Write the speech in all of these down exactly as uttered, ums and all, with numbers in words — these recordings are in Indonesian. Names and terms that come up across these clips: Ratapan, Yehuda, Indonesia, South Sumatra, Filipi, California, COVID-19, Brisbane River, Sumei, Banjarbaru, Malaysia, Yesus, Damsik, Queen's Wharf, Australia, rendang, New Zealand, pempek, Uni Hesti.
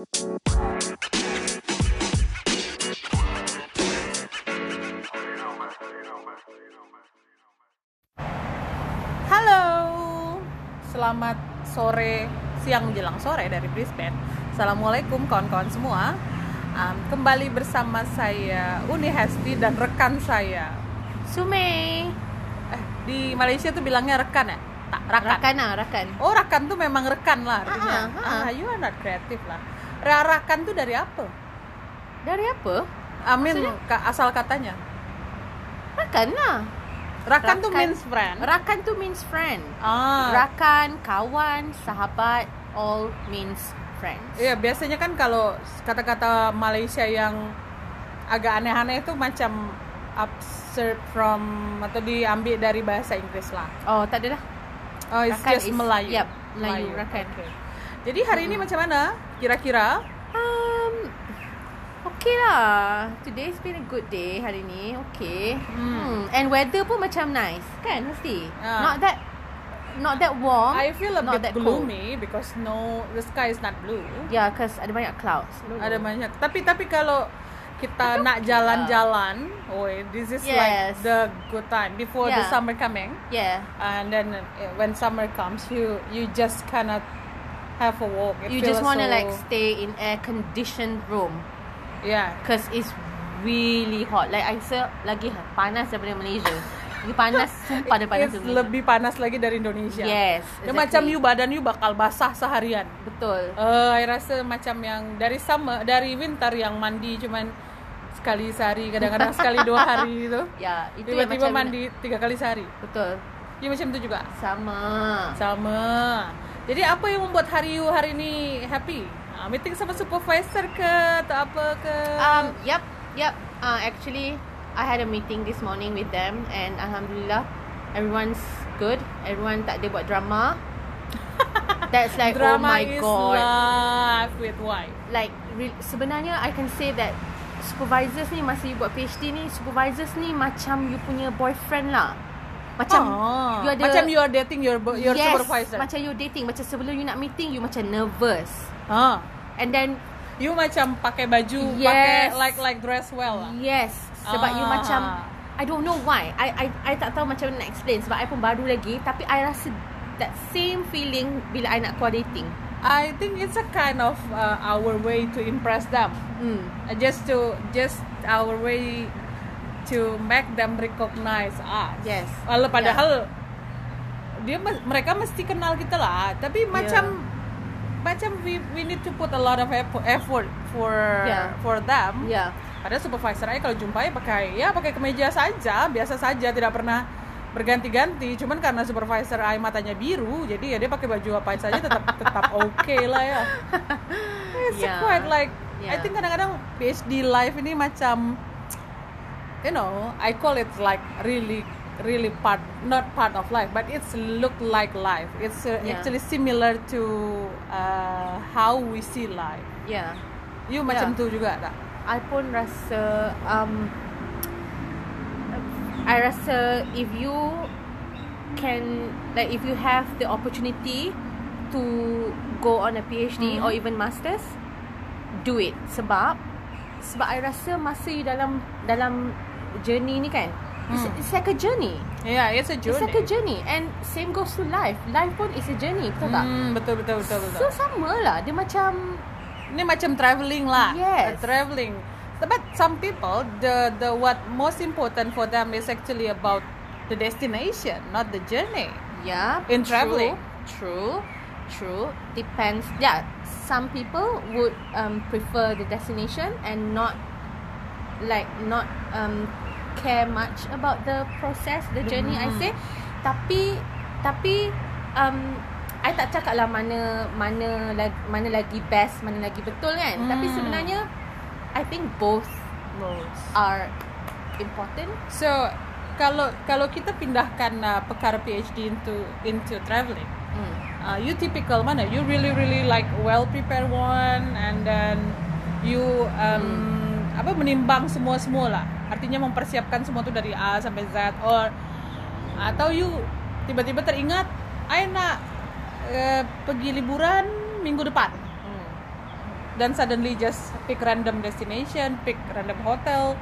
Halo, selamat sore, siang menjelang sore dari Brisbane. Assalamualaikum kawan-kawan semua. um, Kembali bersama saya Uni Hesti dan rekan saya Sumei. Eh, di Malaysia tuh bilangnya rekan ya? Tak, rakan. Rakan lah, rakan. Oh, rakan tuh memang rekan lah artinya. Ah, ah, ah. You are not kreatif lah. Rakan tuh dari apa? Dari apa? Amin, ka, asal katanya. Rakan lah. Rakan, rakan tuh means friend. Rakan tuh means friend. Ah. Rakan, kawan, sahabat, all means friends. Iya, biasanya kan kalau kata-kata Malaysia yang agak aneh-aneh itu macam absurd from atau diambil dari bahasa Inggris lah. Oh, tak ada lah. Oh, it's rakan just is, Melayu. Yep, Melayu, Melayu. Rakan. Okay. Jadi hari hmm. ini macam mana? Kira-kira? Um, okay lah. Today's been a good day hari ni. Okay. Hmm. And weather pun macam nice, kan? Mesti. Uh. Not that, not that warm. I feel a not bit gloomy cold. Because no, the sky is not blue. Yeah, because ada banyak clouds. Blue. Ada banyak. Tapi tapi kalau kita nak jalan-jalan, oh, this is yes. like the good time before yeah. the summer coming. Yeah. And then when summer comes, you you just cannot have a walk. It you just want to so... like stay in air-conditioned room. Yeah. Cause it's really hot. Like I said, lagi panas daripada Malaysia. Lagi panas, sumpah daripada Malaysia. It's lebih panas lagi dari Indonesia. Yes. Exactly. Dia macam you badan you bakal basah seharian. Betul. Uh, I rasa macam yang dari summer, dari winter yang mandi cuman sekali sehari, kadang-kadang sekali dua hari gitu. Ya, itu tiba-tiba mandi tiga kali sehari. Betul. Ya macam itu juga. Sama. Sama. Jadi apa yang membuat hari you hari ini happy? Uh, meeting sama supervisor ke atau apa ke? Um, yep, yep. Uh, actually, I had a meeting this morning with them and alhamdulillah everyone's good. Everyone tak ada buat drama. That's like drama, oh my god. Drama is life with wife. Like re- sebenarnya I can say that supervisors ni masa you buat P H D ni, supervisors ni macam you punya boyfriend lah. Macam oh, you ada, macam you are dating your your yes, supervisor. Macam you dating, macam sebelum you nak meeting you macam nervous. Ha. And then you macam pakai baju, yes, pakai like like dress well lah. Yes. Sebab ah. you macam I don't know why. I I I tak tahu macam nak explain sebab I pun baru lagi, tapi I rasa that same feeling bila I nak keluar dating. I think it's a kind of uh, our way to impress them. Mm. Uh, just to just our way to make them recognize us. Yes. Walau padahal yeah. dia mereka mesti kenal kita lah, tapi yeah. macam macam we we need to put a lot of effort for yeah. for them. Yeah. Ada supervisor saya kalau jumpai pakai ya pakai kemeja saja, biasa saja, tidak pernah berganti-ganti, cuman karena supervisor I matanya biru, jadi ya dia pakai baju apa saja tetap tetap okay lah ya. It's yeah. quite like yeah. I think kadang-kadang P H D life ini macam, you know, I call it like really really part not part of life, but it's look like life. It's uh, yeah. actually similar to uh, how we see life. Yeah. You yeah. macam tu juga tak? I pun rasa. Um, I rasa if you can, like if you have the opportunity to go on a P H D mm. or even masters, do it. Sebab sebab I rasa masa you dalam dalam journey ni kan, mm. it's, it's like a journey. Yeah, it's a journey. It's like a journey, and same goes to life. Life pun is a journey, betul mm, tak? Betul betul betul betul. So sama lah, dia macam ni macam travelling lah. Yes, uh, travelling. But some people, the the what most important for them is actually about the destination, not the journey. Yeah. In true, traveling. True, true. Depends. Yeah. Some people would um, prefer the destination and not like not um, care much about the process, the journey. Mm-hmm. I say. Tapi tapi um, I tak cakap lah mana mana lagi mana lagi best, mana lagi betul kan. Mm. Tapi sebenarnya I think both roles are important. So, kalau kalau kita pindahkan uh, perkara P H D into into traveling, mm. uh, you typical mana? You really really like well prepared one, and then you um, mm. apa menimbang semua semua lah. Artinya mempersiapkan semua tu dari A sampai Z, or atau you tiba-tiba teringat, I nak uh, pergi liburan minggu depan. dan suddenly just pick random destination, pick random hotel,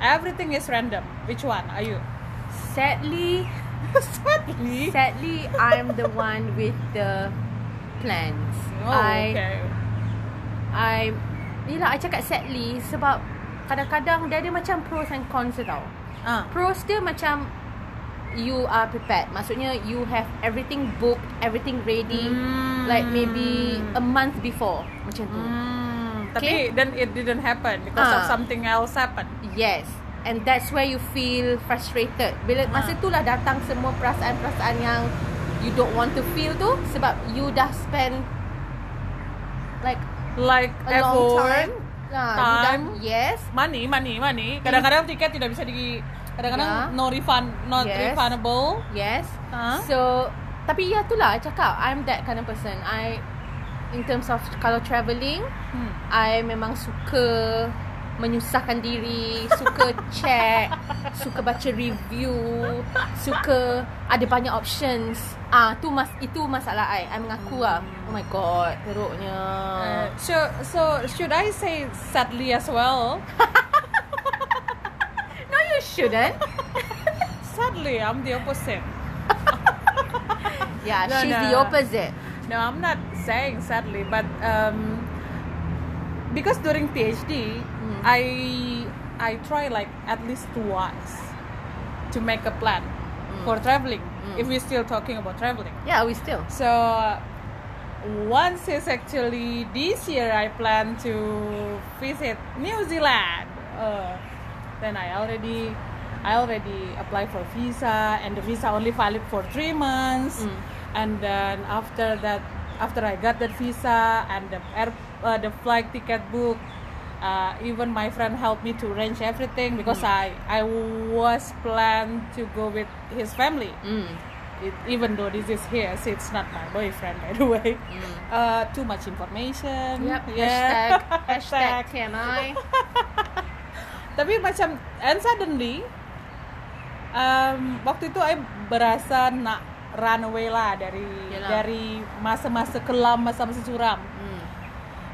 everything is random. Which one are you? Sadly, sadly, sadly, I'm the one with the plans. Oh, I, okay. I, yelah, I cakap sadly sebab kadang-kadang dia ada macam pros and cons tau. Uh. Pros dia macam you are prepared. Maksudnya you have everything booked, everything ready, mm. like maybe a month before macam tu. Mm. Okay? Tapi then it didn't happen because uh. of something else happen. Yes. And that's where you feel frustrated. Bila masa tu lah datang semua perasaan-perasaan yang you don't want to feel tu sebab you dah spend like like a long time. Nah, time. Dah, yes. Money, money, money. Kadang-kadang tiket tidak bisa di kadang-kadang yeah. no refund, not yes. refundable. Yes. Huh? So tapi ya itulah cakap I'm that kind of person. I in terms of kalau travelling, hmm. I memang suka menyusahkan diri, suka check, suka baca review, suka ada banyak options. Ah, tu mas itu masalah I. I mengaku lah. Oh my god, teruknya. Uh, so so should I say sadly as well? No, you shouldn't. Sadly, I'm the opposite. Yeah, no, she's no. the opposite. No, I'm not saying sadly, but um because during PhD, mm. I I try like at least twice to make a plan mm. for traveling. Mm. If we're still talking about traveling, yeah, we still. So uh, once is actually this year I plan to visit New Zealand. Uh, then I already I already applied for visa, and the visa only valid for three months. Mm. And then after that, after I got that visa and the air. Uh, the flight ticket book, uh, even my friend helped me to arrange everything because mm. I I was planned to go with his family. Mm. It, even though this is his, it's not my boyfriend by the way. Mm. Uh, too much information. Yep. Yeah. Hashtag, hashtag T M I. Tapi macam and suddenly, um, waktu itu I berasa nak run away lah dari Yalah. dari masa-masa kelam, masa-masa suram. Mm.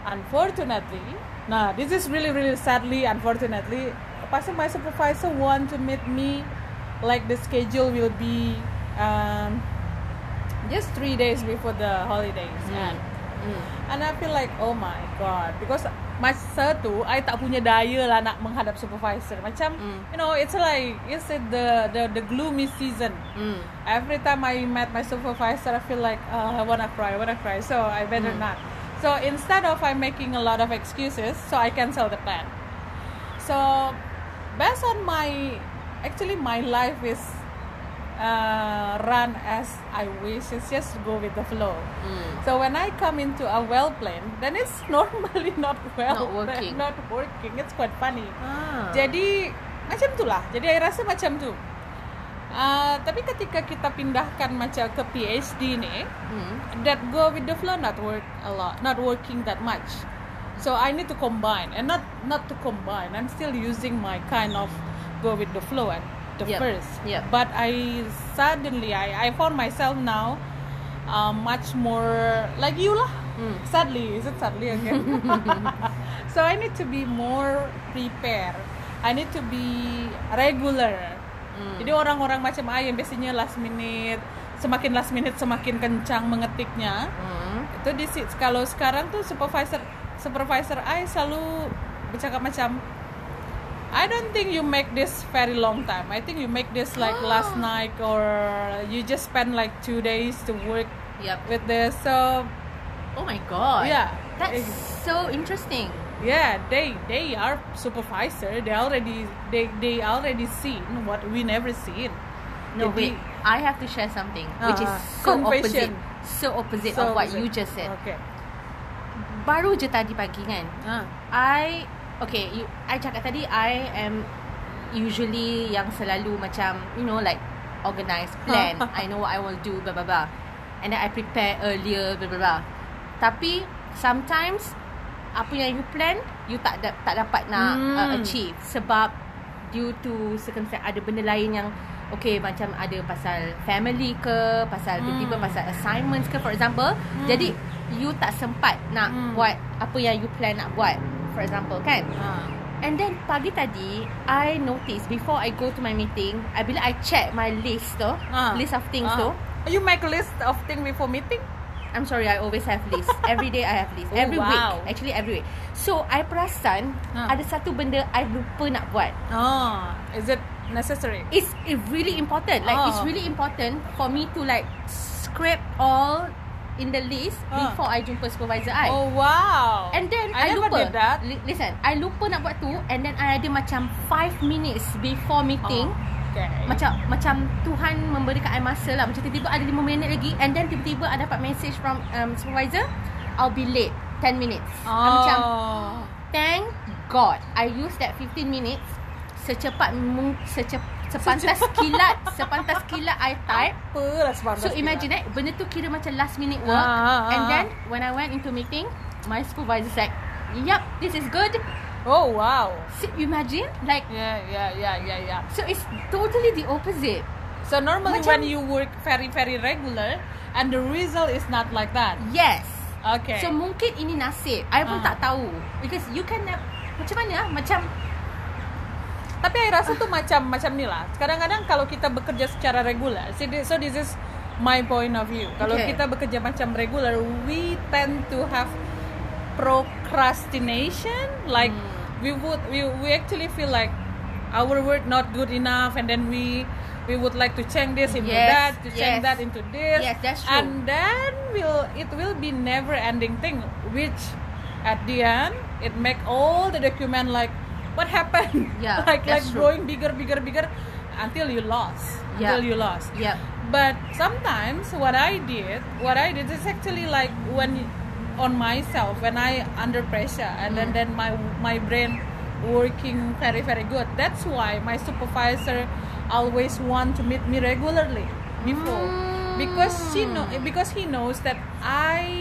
Unfortunately, nah, this is really, really sadly. Unfortunately, pasal my supervisor want to meet me, like the schedule will be um, just three days before the holidays, mm. and mm. and I feel like oh my god, because masa tu I tak punya daya lah nak menghadap supervisor. Macam mm. you know, it's like it's the the the gloomy season. Mm. Every time I met my supervisor, I feel like oh, I wanna cry, I wanna cry. So I better mm. not. So instead of I'm making a lot of excuses, so I cancel the plan. So based on my, actually my life is uh, run as I wish. It's just go with the flow. Mm. So when I come into a well plan, then it's normally not well, not working. Not working. It's quite funny. Ah. Jadi macam tu lah. Jadi I rasa macam tu. Uh, tapi ketika kita pindahkan macam ke PhD ni, mm. that go with the flow not work a lot, not working that much. So I need to combine, and not not to combine. I'm still using my kind of go with the flow at the yep. first. Yep. But I suddenly I I found myself now uh, much more like you lah. Mm. Sadly, is it sadly again? So I need to be more prepared. I need to be regular. Hmm. Jadi orang-orang macam I yang biasanya last minute, semakin last minute semakin kencang mengetiknya. Hmm. Itu di kalau sekarang tuh supervisor supervisor I selalu bercakap macam I don't think you make this very long time. I think you make this like oh. last night or you just spend like two days to work yep. with this. So oh my god. Yeah. That's it, so interesting. Yeah, they they are supervisor. They already they they already seen what we never seen. No wait, I have to share something uh, which is so opposite, so opposite so of what opposite. You just said. Okay. Baru je tadi pagi kan. Uh. I okay, you, I cakap tadi I am usually yang selalu macam you know like organize plan. I know what I will do blah blah blah, and then I prepare earlier blah blah blah. Tapi sometimes apa yang you plan you tak da- tak dapat nak hmm. uh, achieve sebab due to circumstance ada benda lain yang okay macam ada pasal family ke pasal tiba-tiba hmm. pasal assignments ke for example hmm. jadi you tak sempat nak hmm. buat apa yang you plan nak buat, for example, kan? Uh. And then pagi tadi I notice before I go to my meeting, I bila I check my list tu, uh. list of things uh. tu. You make list of things before meeting? I'm sorry, I always have list. Every day I have list. Every oh, wow. week. Actually every week. So I perasan uh. ada satu benda I lupa nak buat. Oh, is it necessary? It's it really important. Like oh. it's really important for me to like scrape all in the list uh. before I jumpa supervisor I. Oh wow. And then I, I lupa L- Listen I lupa nak buat tu. And then I ada macam five minutes before meeting. oh. okay. Macam Macam Tuhan memberikan I masa lah. Macam tiba-tiba ada lima minit lagi. And then tiba-tiba I dapat message from um, supervisor, I'll be late ten minutes. oh. Macam thank God I use that fifteen minutes Secepat Secepat Sepantas kilat Sepantas kilat I type. Apalah sepantas kilat. So imagine that, benda tu kira macam last minute work. ah, And ah. then when I went into meeting, my supervisor said, yup, this is good. Oh wow. So imagine like yeah, yeah, yeah, yeah, yeah. So it's totally the opposite. So normally macam, when you work very very regular, and the result is not like that. Yes. Okay. So mungkin ini nasib I pun ah. tak tahu. Because you can uh, macam mana Macam tapi saya rasa tu macam-macam ni lah. Kadang-kadang kalau kita bekerja secara regular, so this is my point of view. Kalau okay. kita bekerja macam regular, we tend to have procrastination. Like hmm. we would, we we actually feel like our work not good enough, and then we we would like to change this into yes. that, to yes. change that into this, yes, that's true. And then will it will be never-ending thing, which at the end it make all the document like, what happened? Yeah, like like true. growing bigger, bigger, bigger, until you lost. Yeah. Until you lost. Yeah. But sometimes what I did, what I did is actually like when on myself, when I under pressure, and mm. then, then my my brain working very very good. That's why my supervisor always want to meet me regularly before, mm. because she know because he knows that I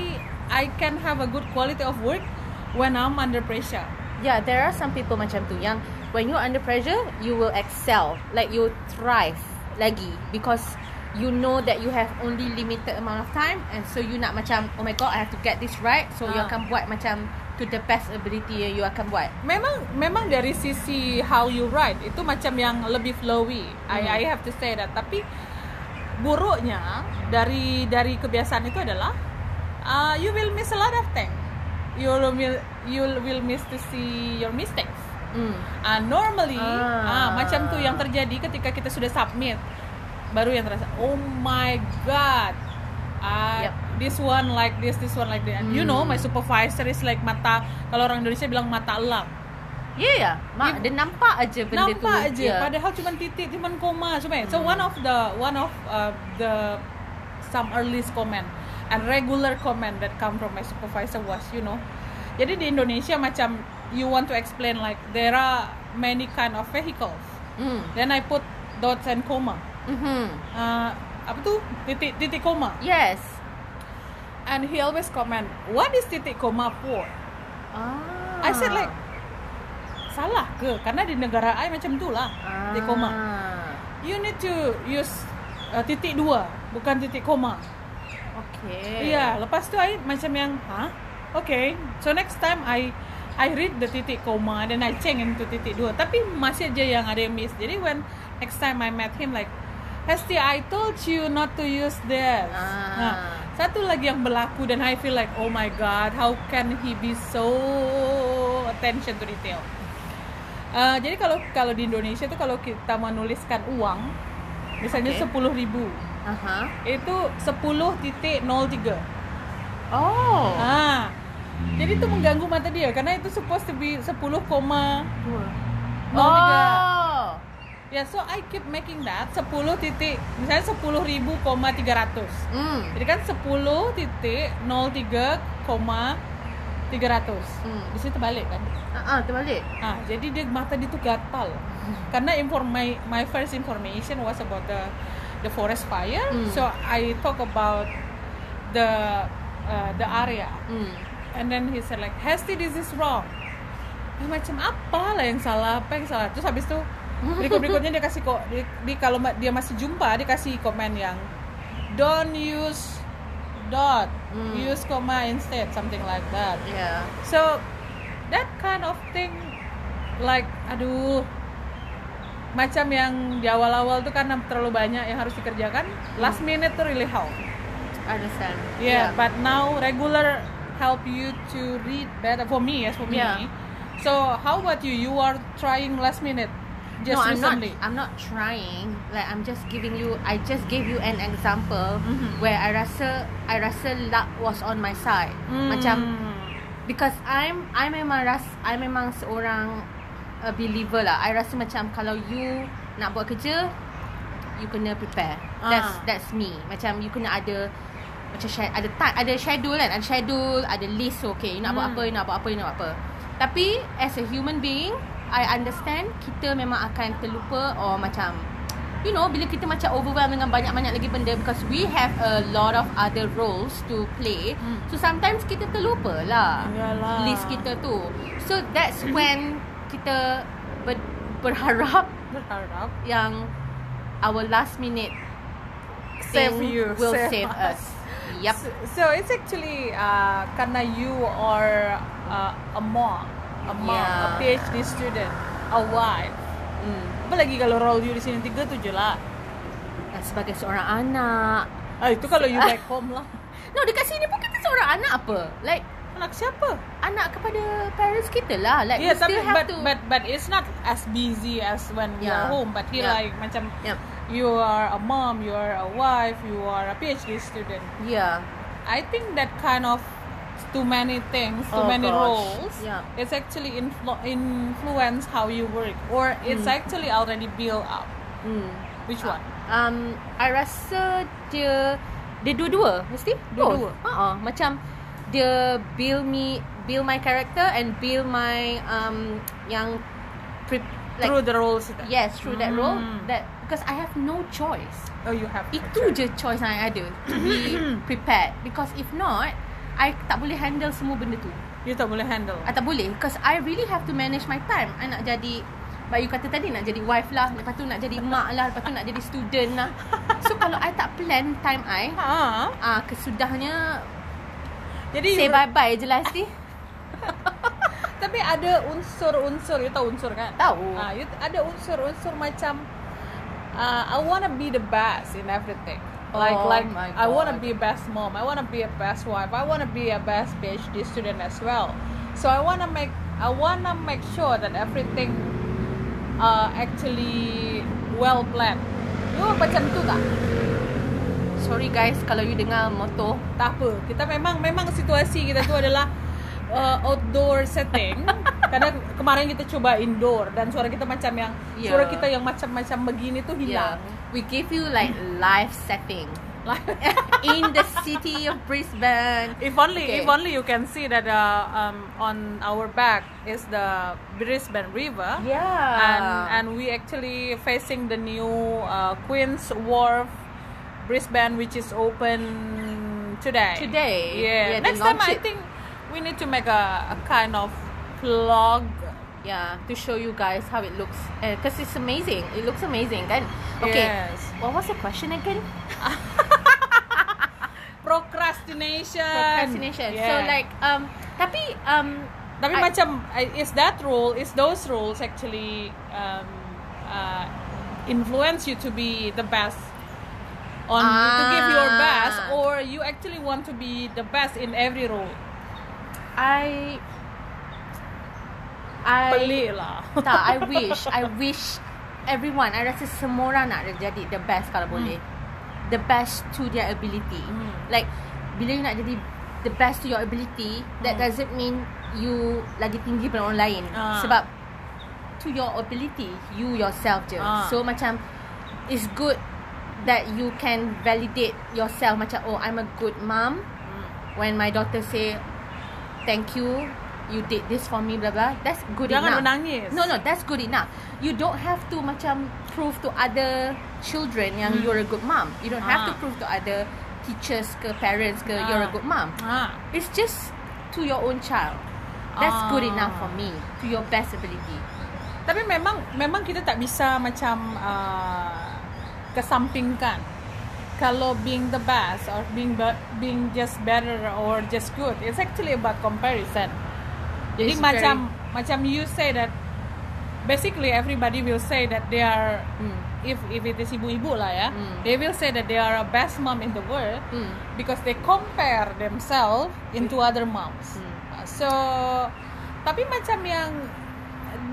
I can have a good quality of work when I'm under pressure. Yeah, there are some people macam tu yang when you're under pressure, you will excel, like you thrive lagi because you know that you have only limited amount of time, and so you nak macam, oh my god, I have to get this right, so uh. you akan buat macam to the best ability yang you akan buat. Memang memang dari sisi how you write itu macam yang lebih flowy. Mm. I I have to say that. Tapi buruknya dari dari kebiasaan itu adalah uh, you will miss a lot of things. You will you will miss to see your mistakes. Mm. Uh, normally, ah. ah macam tu yang terjadi ketika kita sudah submit, baru yang terasa, oh my god, uh, yep. this one like this, this one like that. And mm. you know, my supervisor is like mata, kalau orang Indonesia bilang mata elang. Ya, yeah, yeah. mak, dia nampak aja benda nampak tu. Nampak aja, yeah. padahal cuma titik, cuma koma, cuma. Mm. So one of the one of uh, the some earliest comment. And regular comment that come from my supervisor was, you know, jadi di Indonesia macam you want to explain like there are many kind of vehicles. Mm. Then I put dots and comma. Mm-hmm. Uh, apa tu titik titik koma? Yes. And he always comment, what is titik koma for? Ah. I said like salah ke? Karena di negara I macam tu lah ah. titik koma. You need to use uh, titik dua, bukan titik koma. Okay. Yeah, lepas tu I macam yang, huh? Okay. So next time I I read the titik koma, then I change into titik dua. Tapi masih aja yang ada yang miss. Jadi when next time I met him like, Hesti, I told you not to use this. Ah. Nah, satu lagi yang berlaku dan I feel like, oh my god, how can he be so attention to detail? Uh, jadi kalau kalau di Indonesia tu kalau kita menuliskan uang, misalnya sepuluh okay. ribu. Uh-huh. Itu sepuluh titik nol tiga. Oh. Ah. Jadi itu mengganggu mata dia karena itu supposed to be sepuluh koma nol tiga. Oh. Yeah, so I keep making that sepuluh titik. Misalnya sepuluh ribu koma tiga ratus. Mm. Jadi kan sepuluh titik nol tiga koma tiga ratus. Mm. Di situ terbalik kan? Uh-uh, terbalik. Ah, jadi dia mata dia tu gatal. Karena inform my, my first information was about the the forest fire. Mm. So I talk about the uh, the area. Mm. And then he said like, Hesti, this is wrong. Eh, macam apa lah yang salah, apa yang salah. Terus habis tu berikut-berikutnya dia kasih kok di, di kalau dia masih jumpa dia kasih komen yang don't use dot, mm. use comma instead, something like that. Yeah. So that kind of thing, like aduh, macam yang di awal-awal tuh karena terlalu banyak yang harus dikerjakan, mm. last minute tuh really help. Understand. Yeah, yeah. But now regular help you to read better for me, yes, for me. Yeah. So how about you? You are trying last minute. Just no, I'm recently. not. I'm not trying. Like I'm just giving you. I just gave you an example mm-hmm. where I rasa, I rasa luck was on my side. Mm. Macam because I'm, I memang ras, I memang seorang a believer lah. I rasa macam kalau you nak buat kerja, you kena prepare. Uh. That's that's me. Macam you kena ada macam sh- ada time, ada schedule kan. Ada schedule, ada list. Okay, you nak mm. buat apa, you nak buat apa, you nak buat apa. Tapi as a human being, I understand kita memang akan terlupa or macam, you know, bila kita macam overwhelmed dengan banyak-banyak lagi benda because we have a lot of other roles to play. Mm. So sometimes kita terlupa lah Yalah. list kita tu. So that's when kita ber, berharap berharap yang our last minute save you will save, save us. us. Yep. So, so it's actually uh, karena you are uh, a mom. A mom, yeah. a PhD student, a wife. Mm. Apalagi kalau role you di sini tiga tu je lah. Sebagai seorang anak. Ah itu kalau you back home lah. No, dekat sini pun kita seorang anak apa? Like anak siapa? Anak kepada parents kita lah. Like yeah, we still have but, to. But but it's not as busy as when yeah. you're home. But here yeah. like macam yeah. you are a mom, you are a wife, you are a PhD student. Yeah. I think that kind of too many things, too oh many gosh. roles. Yeah. It's actually influ- influence how you work, or it's mm. actually already built up. Mm. Which one? Uh, um, I rasa dia, dia dua-dua, mesti. Dua-dua. Ah, uh-uh. Macam dia build me, build my character and build my um yang pre- like, through the roles. Yes, through mm. that role. That because I have no choice. Oh, you have. Itu je choice yang I ada to be prepared. Because if not, I tak boleh handle semua benda tu. You tak boleh handle? I tak boleh. Because I really have to manage my time. I nak jadi, but you kata tadi nak jadi wife lah. Lepas tu nak jadi mak lah. Lepas tu nak jadi student lah. So kalau I tak plan time I, ha. uh, kesudahnya jadi say bye-bye je lah sih. Tapi ada unsur-unsur. You tahu unsur kan? Tahu. Uh, you, ada unsur-unsur macam uh, I want to be the best in everything. Like oh like I want to be a best mom, I want to be a best wife, I want to be a best PhD student as well. So I want to make I want to make sure that everything uh actually well planned. You macam tu tak? Sorry guys kalau you dengar motor, tak apa. Kita memang memang situasi kita tu adalah uh, outdoor setting. Karena kemarin kita cuba indoor dan suara kita macam yang yeah. suara kita yang macam-macam begini tu hilang. Yeah. We give you like live setting in the city of Brisbane. If only, okay. if only you can see that uh, um, on our back is the Brisbane River. Yeah, and and we actually facing the new uh, Queen's Wharf, Brisbane, which is open today. Today, yeah. yeah Next time, I think we need to make a, a kind of vlog. Yeah, to show you guys how it looks. Because uh, it's amazing. It looks amazing, kan? Okay, yes. What was the question again? Procrastination. Procrastination. Yeah. So like, um, tapi, um, tapi I, macam, is that role, is those roles actually um, uh, influence you to be the best? On ah. to give your best, or you actually want to be the best in every role? I... I, pelik lah. Tak, I wish I wish everyone, I rasa semua orang nak jadi the best kalau boleh. hmm. The best to their ability. hmm. Like bila you nak jadi the best to your ability, that hmm. doesn't mean you lagi tinggi daripada orang lain. uh. Sebab to your ability, you yourself je. uh. So macam it's good that you can validate yourself. Macam oh, I'm a good mom. hmm. When my daughter say thank you, you did this for me, blah blah. That's good Jangan enough. Jangan menangis. No no, that's good enough. You don't have to macam prove to other children yang hmm. you're a good mom. You don't ah. have to prove to other teachers ke parents ke ah. you're a good mom. Ah. It's just to your own child. That's ah. good enough for me. To your best ability. Tapi memang memang kita tak bisa macam uh, kesampingkan kalau being the best or being being just better or just good, it's actually about comparison. Jadi it's macam very... macam you say that basically everybody will say that they are mm. if if it is ibu-ibu lah ya, mm. they will say that they are a best mom in the world mm. because they compare themselves into other moms. Mm. So tapi macam yang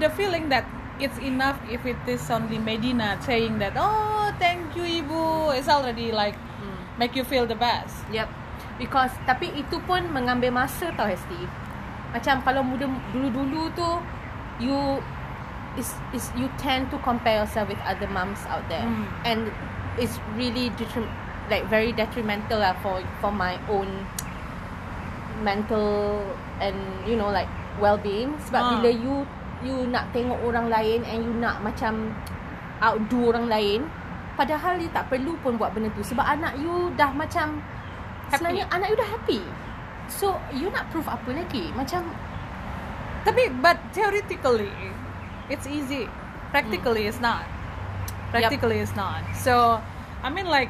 the feeling that it's enough if it is only Medina saying that, oh thank you ibu, it's already like mm. make you feel the best. Yep. Because tapi itu pun mengambil masa tau Hesti. Macam kalau muda dulu-dulu tu you is is you tend to compare yourself with other moms out there mm. and it's really detrim- like very detrimental lah for for my own mental and you know like well-being. Sebab uh. bila you you nak tengok orang lain and you nak macam outdo orang lain, padahal you tak perlu pun buat benda tu sebab anak you dah macam happy. Sebenarnya anak you dah happy, so you nak prove apa lagi macam. Tapi but theoretically it's easy, practically mm. it's not. Practically yep. it's not. So I mean like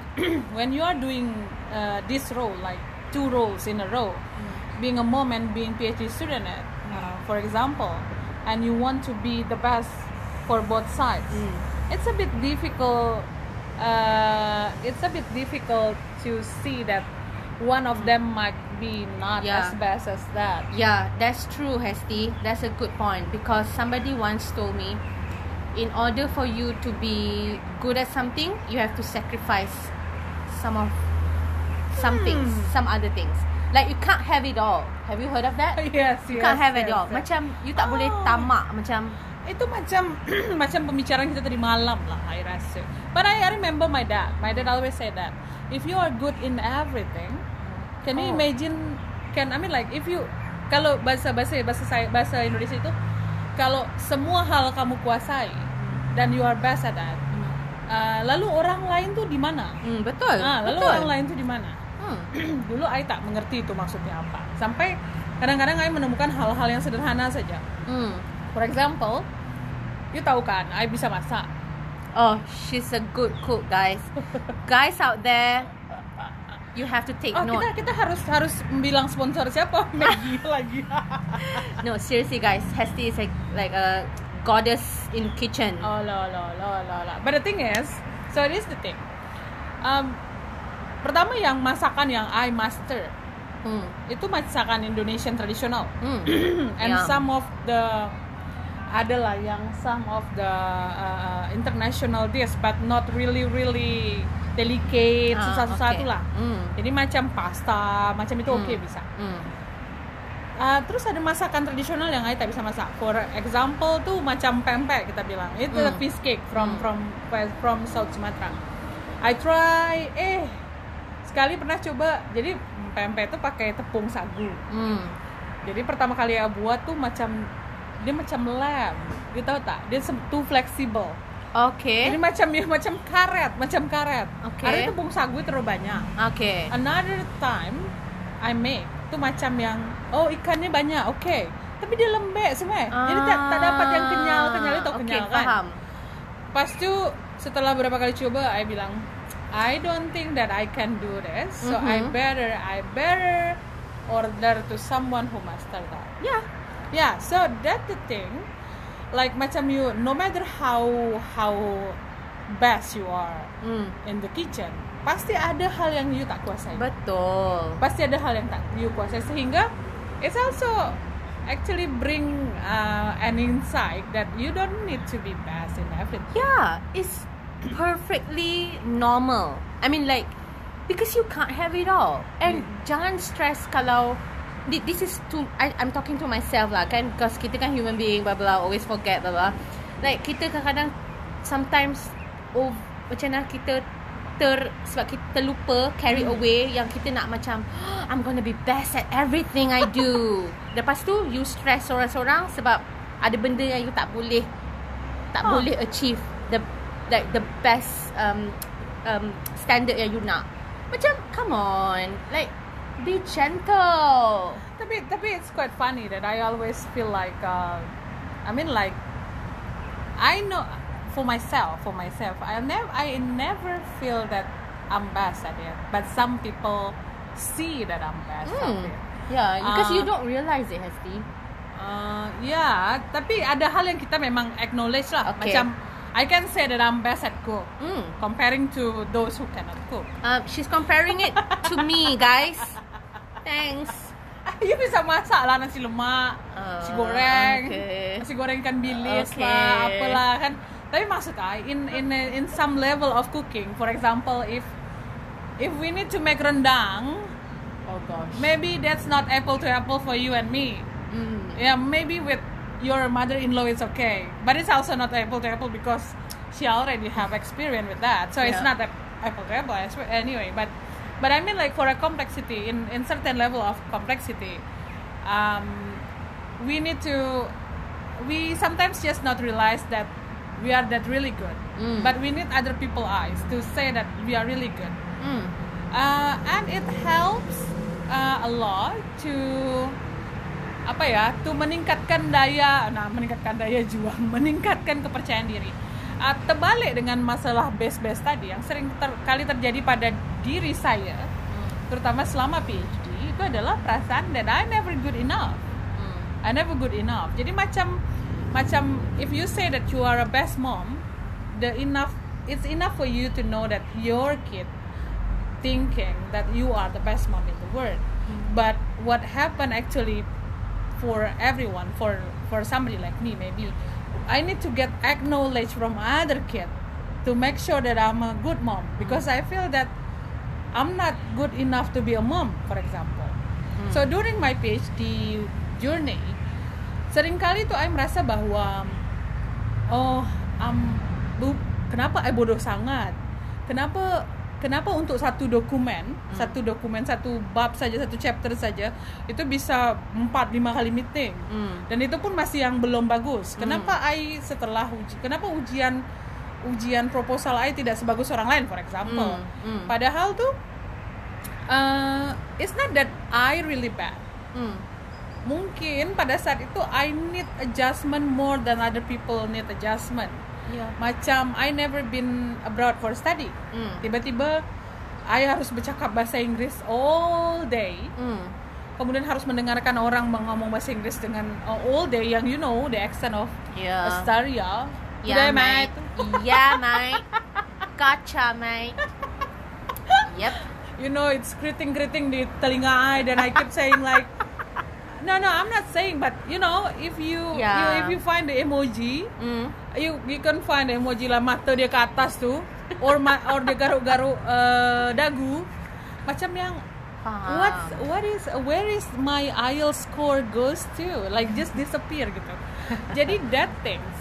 when you are doing uh, this role, like two roles in a row, mm. being a mom and being PhD student at, uh, for example, and you want to be the best for both sides. Mm. It's a bit difficult. Uh, it's a bit difficult to see that one of them might be not yeah. as best as that. Yeah, that's true, Hesti. That's a good point because somebody once told me, in order for you to be good at something, you have to sacrifice some of some hmm. things, some other things. Like you can't have it all. Have you heard of that? Yes, you yes, can't have yes, it all. Yes. Macam you tak oh. boleh tamak macam itu macam macam pembicaraan kita tadi malam lah I rasa. But I, I remember my dad. My dad always said that if you are good in everything, can you oh. imagine? Can I mean like if you kalau bahasa bahasa bahasa saya bahasa Indonesia itu kalau semua hal kamu kuasai dan you are best at that, hmm. uh, lalu orang lain tuh di mana? Hmm, betul. Ah, lalu betul. Orang lain tuh di mana? Dulu I tak mengerti itu maksudnya apa. Sampai kadang-kadang I menemukan hal-hal yang sederhana saja. Mm. For example, you tahu kan, I bisa masak. Oh, she's a good cook, guys. Guys out there, you have to take oh, note. Kita kita harus harus bilang sponsor siapa? Maggie lagi. No, seriously guys, Hesti is like, like a goddess in kitchen. Oh la la la la la. But the thing is, so it is the thing. Um, Pertama yang masakan yang I master hmm. itu masakan Indonesian traditional hmm. and yeah. some of the adalah yang some of the uh, international dish but not really really delicate ah, susah-susah okay. itulah hmm. jadi macam pasta macam itu hmm. oke okay, bisa hmm. uh, terus ada masakan tradisional yang I tak bisa masak. For example tuh macam pempek kita bilang itu hmm. fish cake from hmm. from from South Sumatra. I try eh sekali pernah coba, jadi pempek itu pakai tepung sagu. Mm. Jadi pertama kali aku buat tuh macam dia macam lem, dia tahu tak? Dia too flexible. Oke. Okay. Jadi macam dia macam karet, macam karet. Oke. Okay. Ada tepung sagu terlalu banyak. Oke. Okay. Another time I make tuh macam yang oh ikannya banyak, oke. Okay. Tapi dia lembek semua, ah. jadi tak, tak dapat yang kenyal, kenyal itu okay, kenyal kan. Paham. Pas tuh setelah berapa kali coba, I bilang. I don't think that I can do this, so mm-hmm. I better, I better order to someone who master that. Yeah, yeah. So that's the thing. Like, macam you, no matter how how best you are mm. in the kitchen, pasti ada hal yang you tak kuasai. Betul. Pasti ada hal yang tak you kuasai sehingga it's also actually bring uh, an insight that you don't need to be best in everything. Yeah, it's perfectly normal. I mean like because you can't have it all. And mm. jangan stress kalau this is too I, I'm talking to myself lah kan because kita kan human being blah blah always forget blah blah. Like kita kadang-kadang sometimes oh, macam mana kita ter sebab kita lupa carry mm. away yang kita nak macam oh, I'm gonna be best at everything I do. Lepas tu you stress seorang-seorang sebab ada benda yang you tak boleh tak huh. boleh achieve the like the best um, um, standard yang you nak. Macam come on, like be gentle. Tapi tapi it's quite funny that I always feel like uh, I mean like I know for myself for myself I never I never feel that I'm best at it, but some people see that I'm best mm. at it. Yeah, because uh, you don't realize it, Hesti. Uh, yeah, tapi ada hal yang kita memang acknowledge lah. Okay. Macam I can say that I'm best at cook, mm. comparing to those who cannot cook. Uh, she's comparing it to me, guys. Thanks. You bisa masak lah nasi lemak, uh, nasi goreng, okay. nasi goreng ikan bilis okay. lah, apalah kan. Tapi maksud I, in in in some level of cooking, for example, if if we need to make rendang, oh gosh, maybe that's not apple to apple for you and me. Mm. Yeah, maybe with your mother-in-law is okay, but it's also not apple to apple because she already have experience with that, so yeah. it's not apple to apple anyway. But but I mean, like for a complexity in in certain level of complexity, um, we need to we sometimes just not realize that we are that really good, mm. but we need other people's eyes to say that we are really good, mm. uh, and it helps uh, a lot to. Apa ya, tuh meningkatkan daya, nah meningkatkan daya juang, meningkatkan kepercayaan diri. Uh, terbalik dengan masalah base-base tadi yang sering ter, kali terjadi pada diri saya, hmm. terutama selama P H D, itu adalah perasaan that I never good enough. Hmm. I never good enough. Jadi macam macam if you say that you are a best mom, the enough it's enough for you to know that your kid thinking that you are the best mom in the world. Hmm. But what happened actually for everyone, for for somebody like me, maybe I need to get acknowledged from other kid to make sure that I'm a good mom, because I feel that I'm not good enough to be a mom, for example. Hmm. So during my P H D journey, seringkali tuh I merasa bahwa oh, um, bu, kenapa I bodoh sangat? Kenapa Kenapa untuk satu dokumen, hmm. satu dokumen, satu bab saja, satu chapter saja, itu bisa empat lima kali meeting. Hmm. Dan itu pun masih yang belum bagus. Kenapa hmm. I setelah uji, kenapa ujian ujian proposal I tidak sebagus orang lain, for example. Hmm. Hmm. Padahal tuh uh, it's not that I really bad. Hmm. Mungkin pada saat itu I need adjustment more than other people need adjustment. Yeah. Macam I never been abroad for study. Mm. Tiba-tiba I harus bercakap bahasa Inggris all day. Mm. Kemudian harus mendengarkan orang ngomong bahasa Inggris dengan uh, all day yang you know the accent of yeah. Australia. Yeah, mate. Yeah, mate. Gotcha, mate. Yep. You know it's keriting-keriting di telinga I, then I keep saying like no, no, I'm not saying, but you know, if you, yeah. you if you find the emoji, mm. you you can find the emoji lah mata dia ke atas tuh, or ma, or dia garuk-garuk uh, dagu, macam yang ah. what what is where is my I E L T S score goes to, like just disappear gitu. Jadi that things,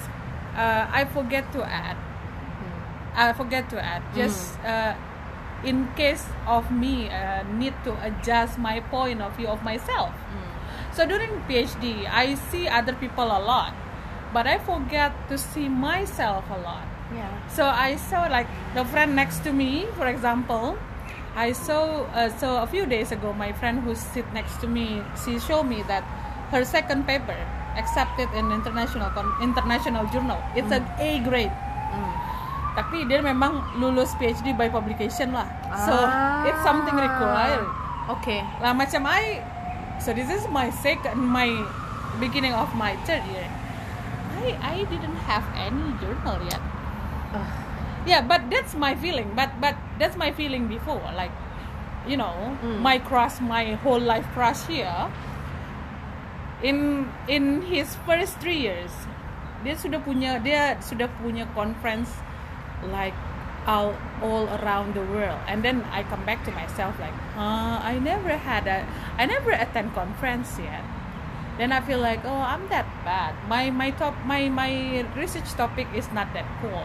uh, I forget to add, mm. I forget to add, just. Mm. Uh, in case of me uh, need to adjust my point of view of myself. Mm. So during P H D, I see other people a lot, but I forget to see myself a lot. Yeah. So I saw like the friend next to me, for example, I saw uh, so a few days ago my friend who sit next to me, she showed me that her second paper accepted in international international journal. It's mm. an A grade. Mm. Tapi dia memang lulus P H D by publication lah, so ah. it's something required. Okay. Lah macam I, so this is my second, my beginning of my third year. I I didn't have any journal yet. Uh. Yeah, but that's my feeling. But but that's my feeling before, like, you know, mm. my crush, my whole life crush here. In in his first three years, dia sudah punya dia sudah punya conference. Like all, all around the world, and then I come back to myself like, uh, I never had a, I never attend conference yet. Then I feel like, oh, I'm that bad. My my top my my research topic is not that cool.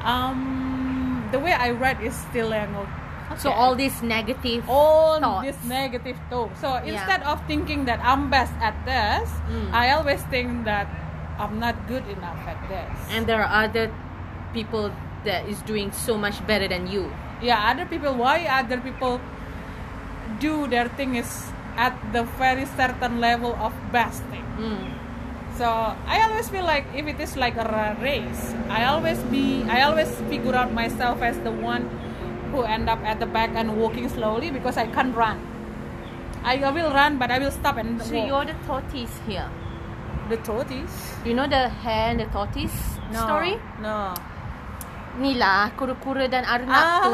Um, the way I write is still like, okay. So all these negative all thoughts. This negative too. So instead yeah. of thinking that I'm best at this, mm. I always think that I'm not good enough at this. And there are other people that is doing so much better than you. Yeah, other people. Why other people do their thing is at the very certain level of best thing. Mm. So I always feel like if it is like a race, I always be, I always figure out myself as the one who who end up at the back and walking slowly because I can't run. I, I will run, but I will stop and so walk. You're the tortoise here. The tortoise? You know the hare and the tortoise no, story? No. Nila, kura-kura dan arnab ah, tu.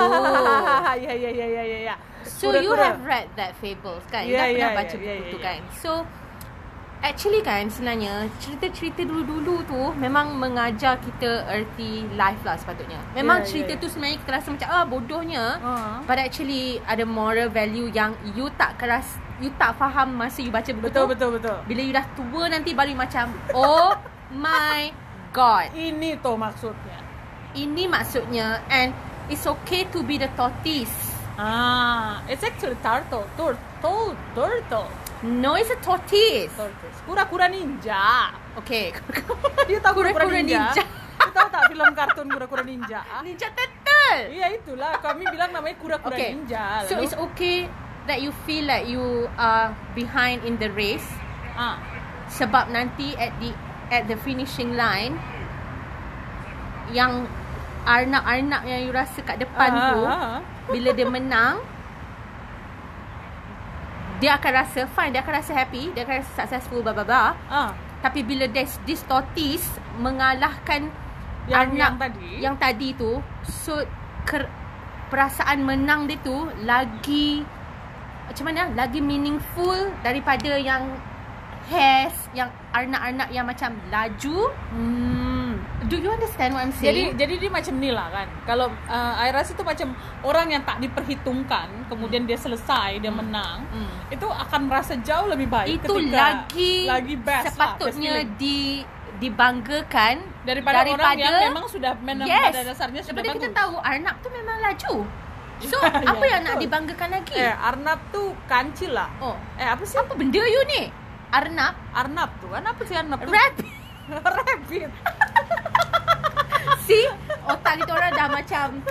Yeah, yeah, yeah, yeah, yeah. So kura-kura. You have read that fables kan? Yeah, you dah yeah, pernah yeah, baca yeah, buku yeah, tu yeah. kan? So actually kan sebenarnya cerita-cerita dulu-dulu tu memang mengajar kita erti life lah sepatutnya. Memang yeah, cerita yeah, yeah. tu sebenarnya kita rasa macam ah bodohnya. Uh-huh. But actually ada moral value yang you tak keras, you tak faham masa you baca buku betul, tu. Betul betul betul. Bila you dah tua nanti baru macam oh my god. Ini tu maksudnya. Ini maksudnya, and it's okay to be the tortoise. Ah, it's actually turtle, turtle, turtle. No, it's a tortoise. Tortoise. Kura-kura ninja. Okay. You tahu kura-kura ninja? ninja. You tahu tak film kartun kura-kura ninja? Ninja turtle. Iya itulah. Kami bilang namanya kura-kura okay. ninja. Lalu... So it's okay that you feel like you are behind in the race. Ah, sebab nanti at the at the finishing line, yang arnak-arnak yang you rasa kat depan ah, tu ah, ah. Bila dia menang dia akan rasa fine, dia akan rasa happy, dia akan rasa successful blah blah blah ah. Tapi bila this, this tortoise mengalahkan yang, arnak yang tadi. yang tadi tu so ker, perasaan menang dia tu lagi macam mana lagi meaningful daripada yang has yang arnak-arnak yang macam laju. hmm. Do you understand what I'm saying? Jadi, jadi dia macam ni lah kan. Kalau uh, I rasa tu macam orang yang tak diperhitungkan, kemudian dia selesai, dia menang, mm. itu akan merasa jauh lebih baik. Itu ketika lagi, lagi best sepatutnya lah, best di, dibanggakan daripada, daripada orang yang memang sudah memang yes, pada dasarnya sudah bagus. Kita tahu arnab tu memang laju. So yeah, apa yeah, yang betul. Nak dibanggakan lagi? Eh, arnab tu kancil lah. Oh, eh apa sih? Apa benda you ni? Arnab, arnab tu kan apa sih arnab tu? Rabbit, rabbit. See, otak kita orang dah macam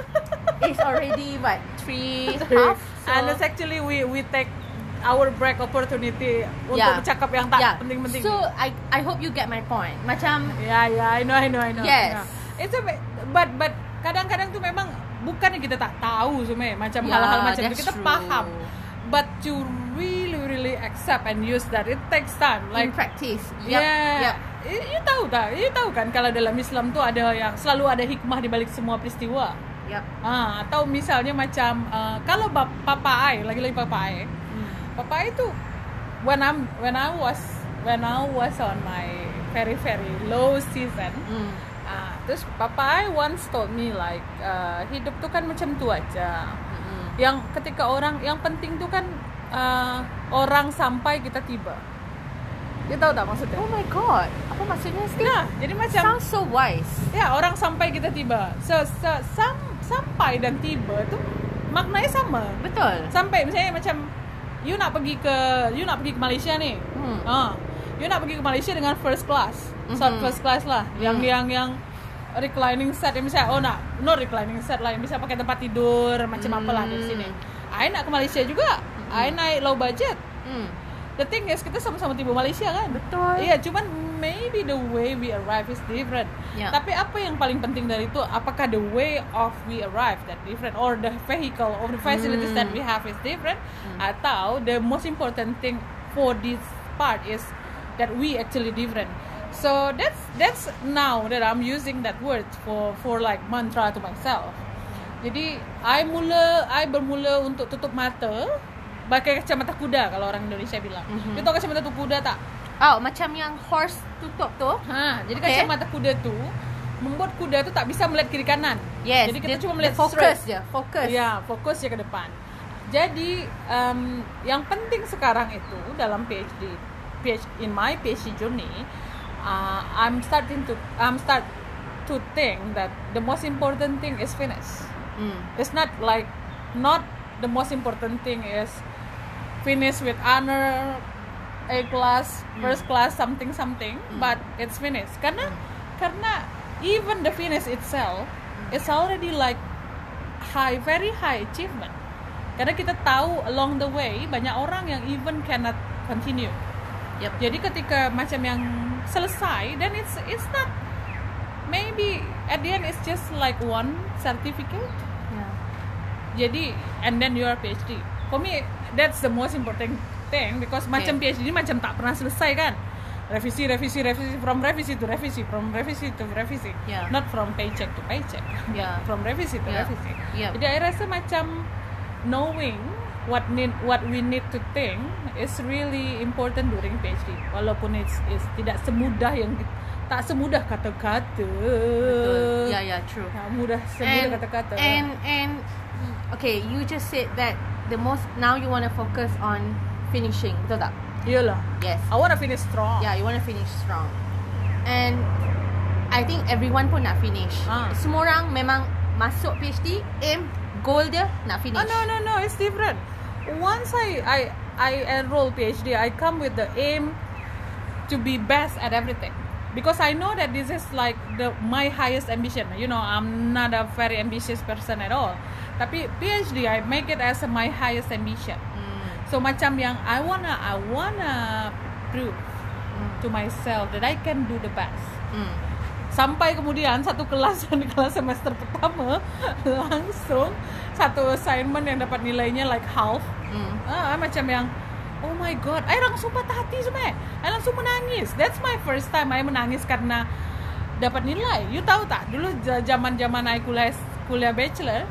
it's already what three half. So. And it's actually we we take our break opportunity untuk yeah. bercakap yang tak yeah. penting-penting. So I I hope you get my point. Macam yeah yeah I know I know I know. Yes. Yeah. It's a bit, but but kadang-kadang tu memang bukan kita tak tahu Sumei macam yeah, hal-hal macam tu kita true. Faham. But to really really accept and use that it takes time like in practice. Yep, yeah. Yep. You tahu tak? You tahu kan kalau dalam Islam tu ada yang selalu ada hikmah di balik semua peristiwa. Yep. Ah, atau misalnya macam uh, kalau papa I lagi-lagi papa I. Hmm. Papa I tu when I'm when I was when I was on my very very low season. Hmm. Uh, terus papa I once told me like uh, hidup tu kan macam tu aja. Hmm. Yang ketika orang yang penting tu kan uh, orang sampai kita tiba. Dia tahu tak maksudnya? Oh my god. Apa maksudnya sih? Nah, jadi macam sounds so wise. Ya, orang sampai kita tiba. So, so sam, sampai dan tiba tu maknanya sama. Betul. Sampai misalnya macam you nak pergi ke you nak pergi ke Malaysia ni. Hmm. Uh, you nak pergi ke Malaysia dengan first class. Mm-hmm. So first class lah. Mm-hmm. Yang yang yang reclining set yang misalnya oh nak no reclining set lah yang bisa pakai tempat tidur macam mm. apalah di sini. I nak ke Malaysia juga. Mm. I naik low budget. Mm. The thing is kita sama-sama tiba Malaysia kan? Betul. Iya, yeah, cuman maybe the way we arrive is different. Yeah. Tapi apa yang paling penting dari itu apakah the way of we arrive that different or the vehicle or the facilities mm. that we have is different mm. atau the most important thing for this part is that we actually different. So that's that's now that I'm using that word for for like mantra to myself. Jadi I mula I bermula untuk tutup mata. Pakai kacamata kuda kalau orang Indonesia bilang. Mm-hmm. You tahu kacamata tu kuda tak? Oh, macam yang horse tutup tu. Ha, jadi okay. kacamata kuda tu membuat kuda tu tak bisa melihat kiri kanan. Yes. Jadi kita the, cuma melihat fokus je, fokus. Ya, fokus je ke depan. Jadi um, yang penting sekarang itu dalam PhD, PhD in my PhD journey, uh, I'm starting to I'm start to think that the most important thing is finish. Mm. It's not like not the most important thing is finish with honor, A class, first class, something something, mm. but it's finished. Karena, mm. karena even the finish itself mm. is already like high, very high achievement. Karena kita tahu along the way banyak orang yang even cannot continue. Yep. Jadi ketika macam yang selesai, then it's it's not maybe at the end it's just like one certificate. Yeah. Jadi and then your PhD. For me that's the most important thing because okay. macam PhD ini macam tak pernah selesai kan. Revisi, revisi, revisi, from revisi to revisi, from revisi to revisi, yeah. not from paycheck to paycheck, yeah. from revisi to yeah. revisi. Yeah. Jadi I rasa macam knowing what need, what we need to think is really important during PhD. Walaupun it's, it's tidak semudah yang tak semudah kata-kata. Betul. Yeah, yeah, true. Tak mudah semudah and, kata-kata. And and okay, you just said that the most now you want to focus on finishing, betul tak? Iyalah. Yes. I want to finish strong. Yeah, you want to finish strong. And I think everyone pun nak finish. Ah. Semua orang memang masuk PhD aim goal dia nak finish. Oh no no no, it's different. Once I I I enroll PhD, I come with the aim to be best at everything. Because I know that this is like the my highest ambition. You know, I'm not a very ambitious person at all. Tapi PhD I make it as my highest ambition. So macam yang I wanna I wanna prove mm. to myself that I can do the best. Mm. Sampai kemudian satu kelas di kelas semester pertama langsung satu assignment yang dapat nilainya like half. Mm. Ah, macam yang oh my god, I langsung patah hati semua. I langsung menangis. That's my first time I menangis karena dapat nilai. You tahu tak? Dulu zaman-zaman I kuliah kuliah bachelor,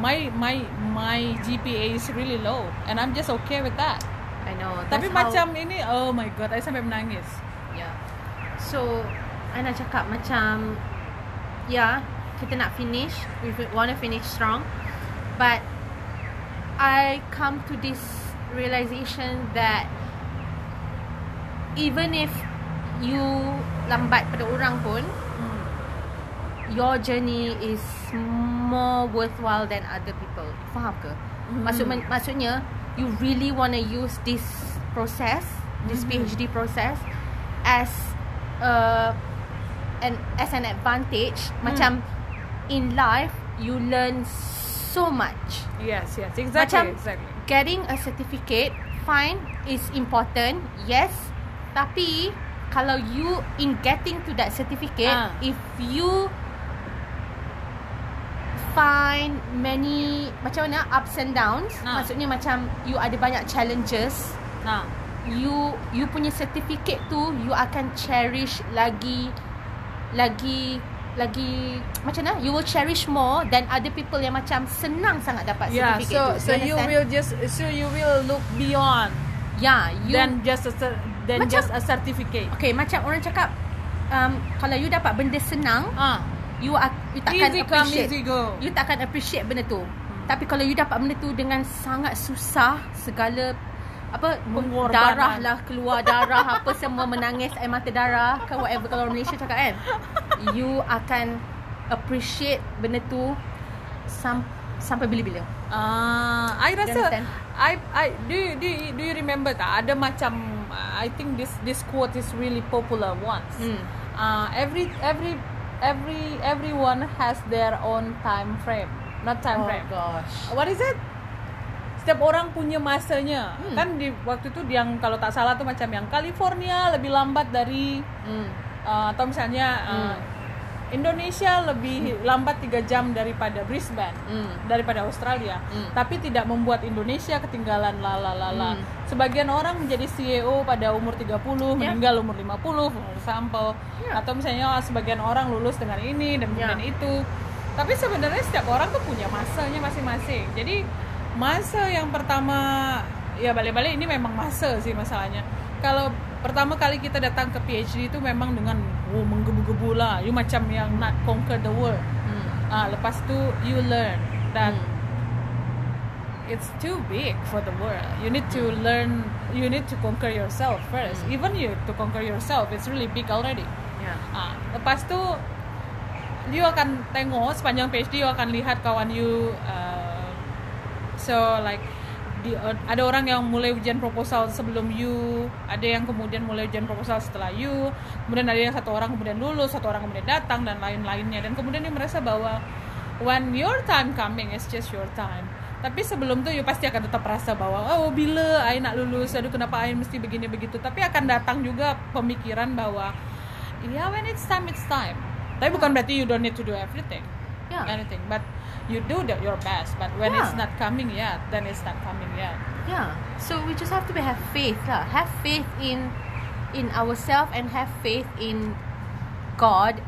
my my my G P A is really low and I'm just okay with that. I know. Tapi macam ini oh my god, I sampai menangis. Yeah. So, I nak cakap macam yeah, kita nak finish, we want to finish strong. But I come to this realization that even if you lambat pada orang pun mm. your journey is more worthwhile than other people. Faham ke? Mm-hmm. Maksud, maksudnya you really want to use this process, this mm-hmm. PhD process as uh, an as an advantage. Mm. Macam in life you learn so much. Yes, yes, exactly. Macam exactly. Getting a certificate fine is important. Yes, tapi kalau you in getting to that certificate, uh. if you find many macam mana ups and downs, uh. maksudnya macam you ada banyak challenges. Uh. You you punya certificate tu you akan cherish lagi lagi lagi macam mana? You will cherish more than other people yang macam senang sangat dapat yeah, certificate so, tu. So you, so you will just so you will look beyond. Yeah, you than just a Then macam, just a certificate. Okay, macam orang cakap um, kalau you dapat benda senang uh. you, are, you takkan easy appreciate come, easy go. You takkan appreciate benda tu hmm. Tapi kalau you dapat benda tu dengan sangat susah, segala apa, darah lah keluar, darah apa semua, menangis air mata darah ke whatever, kalau Malaysia cakap kan, you akan appreciate benda tu sam- sampai bila-bila. Ah, uh, I rasa I, I, do, you, do, you, do you remember tak? Ada macam I think this this quote is really popular once. Mm. Uh, every every every everyone has their own time frame, not time oh frame. Oh gosh. What is it? Setiap orang punya masanya. Mm. Kan di waktu itu yang kalau tak salah tu macam yang California lebih lambat dari mm. uh, atau misalnya uh, mm. Indonesia lebih mm. lambat tiga jam daripada Brisbane, mm. daripada Australia. Mm. Tapi tidak membuat Indonesia ketinggalan lalalala. Mm. Sebagian orang menjadi C E O pada umur tiga puluh, yeah. meninggal umur lima puluh, umur sampel. Yeah. Atau misalnya sebagian orang lulus dengan ini dan kemudian yeah. itu. Tapi sebenarnya setiap orang tuh punya masanya masing-masing. Jadi masa yang pertama, ya balik-balik ini memang masa sih masalahnya. Kalau pertama kali kita datang ke PhD itu memang dengan oh, menggebu-gebu lah, you macam yang not conquer the world. Hmm. Ah, lepas tu you learn that hmm. it's too big for the world. You need to learn, you need to conquer yourself first. Hmm. Even you to conquer yourself, it's really big already. Yeah. Ah, lepas tu you akan tengok sepanjang PhD you akan lihat kawan you. Uh, so like. Di, ada orang yang mulai ujian proposal sebelum you, ada yang kemudian mulai ujian proposal setelah you, kemudian ada yang satu orang kemudian lulus, satu orang kemudian datang dan lain-lainnya, dan kemudian dia merasa bahwa when your time coming is just your time. Tapi sebelum tu you pasti akan tetap rasa bahwa oh bila I nak lulus, aduh kenapa I mesti begini begitu. Tapi akan datang juga pemikiran bahwa yeah when it's time it's time. Tapi bukan berarti you don't need to do everything, yeah. anything, but you do the, your best, but when yeah. it's not coming yet, then it's not coming yet. Yeah. So we just have to have faith lah. Have faith in in ourselves and have faith in God.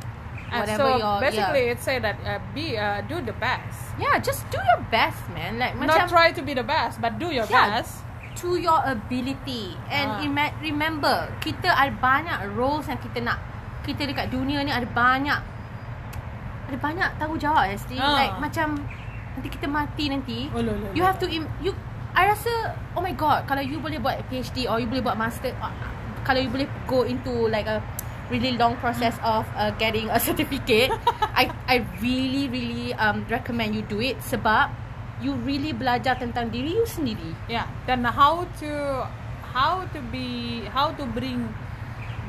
And so your, basically, yeah. it say that uh, be uh, do the best. Yeah, just do your best, man. Like not macam, try to be the best, but do your yeah, best to your ability. And uh. ima- remember, kita ada banyak roles yang kita nak. Kita dekat dunia ni ada banyak, ada banyak tanggungjawab actually. Uh. Like macam nanti kita mati nanti. Oh, lo, lo, you lo. have to im- you. I rasa, oh my god, kalau you boleh buat PhD or you boleh buat master, or, kalau you boleh go into like a really long process of uh, getting a certificate, I I really really um recommend you do it sebab you really belajar tentang diri you sendiri. Yeah, dan how to how to be how to bring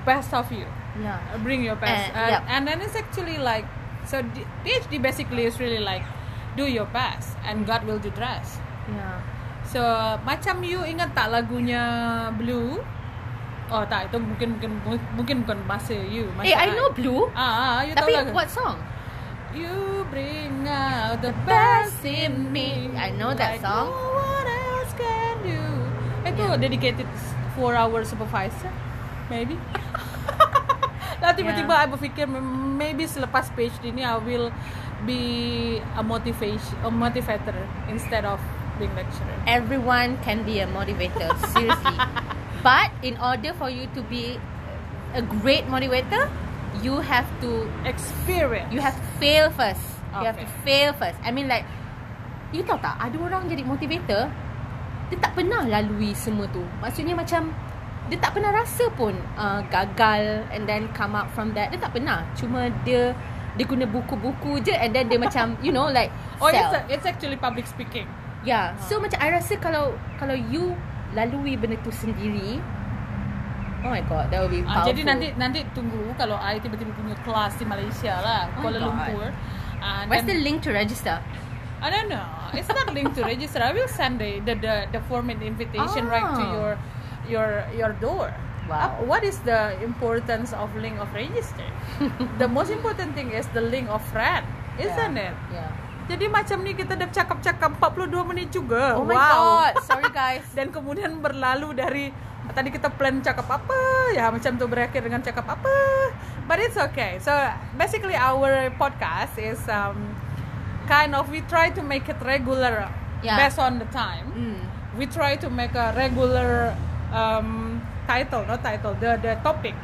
best of you. Yeah, bring your best. And, uh, yep. and then it's actually like so PhD basically is really like do your best and God will do the rest. Yeah. So macam you ingat tak lagunya Blue? Oh tak, itu mungkin mungkin mungkin bukan bahasa you. Eh, hey, I know Blue. Ah, ah you tahu lagu. Tapi what song? You bring out the best in me. I know that like song. No one else can do. Itu yeah. dedicated for our supervisor, maybe. Nah, tiba-tiba yeah. I berfikir maybe selepas PhD ini I will be a motivation, a motivator instead of being lecturer. Everyone can be a motivator, seriously. But in order for you to be a great motivator, you have to experience. You have to fail first. Okay. You have to fail first. I mean like, you tahu tak, ada orang jadi motivator, dia tak pernah lalui semua tu. Maksudnya macam, dia tak pernah rasa pun uh, gagal and then come up from that. Dia tak pernah. Cuma dia, dia guna buku-buku je and then dia macam, you know like, oh, it's, a, it's actually public speaking. Yeah. So oh. macam I rasa kalau kalau you lalui benda tu sendiri, oh my god, that will be powerful. Ah, jadi nanti nanti tunggu kalau I tiba-tiba punya kelas di Malaysia lah, oh Kuala Lumpur. Uh, What's then, the link to register? I don't know. It's not link to register. I will send the the the, the form and invitation oh. right to your your your door. Wow. Uh, what is the importance of link of register? The most important thing is the link of friend, isn't yeah. it? Yeah. Jadi macam ni kita dah cakap-cakap empat puluh dua minit juga. Oh my wow. god. Sorry guys. Dan kemudian berlalu dari tadi kita plan cakap apa, ya macam tu berakhir dengan cakap apa. But it's okay. So basically our podcast is um kind of we try to make it regular yeah. based on the time. Mm. We try to make a regular um title, not title, the the topic.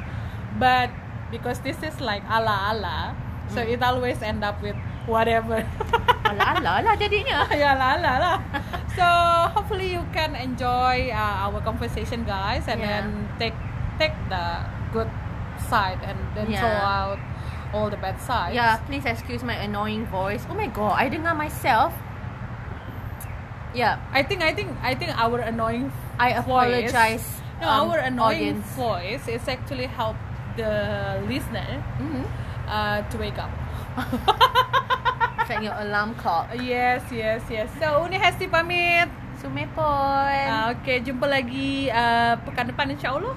But because this is like ala-ala, mm. so it always end up with whatever. Ala-ala lah jadinya. Ya, ala-ala lah. So, hopefully you can enjoy uh, our conversation guys and yeah. then take take the good side and then yeah. throw out all the bad sides. Yeah, please excuse my annoying voice. Oh my god, I dengar myself. Yeah, I think I think I think our annoying I voice, apologize. No, um, our annoying audience. voice is actually help the listener mm-hmm. uh, to wake up. Check your alarm clock. Yes, yes, yes. So Uni Hesti pamit. Sumei pun. Uh, okay, jumpa lagi uh, pekan depan insya Allah.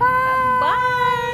Bye. Bye.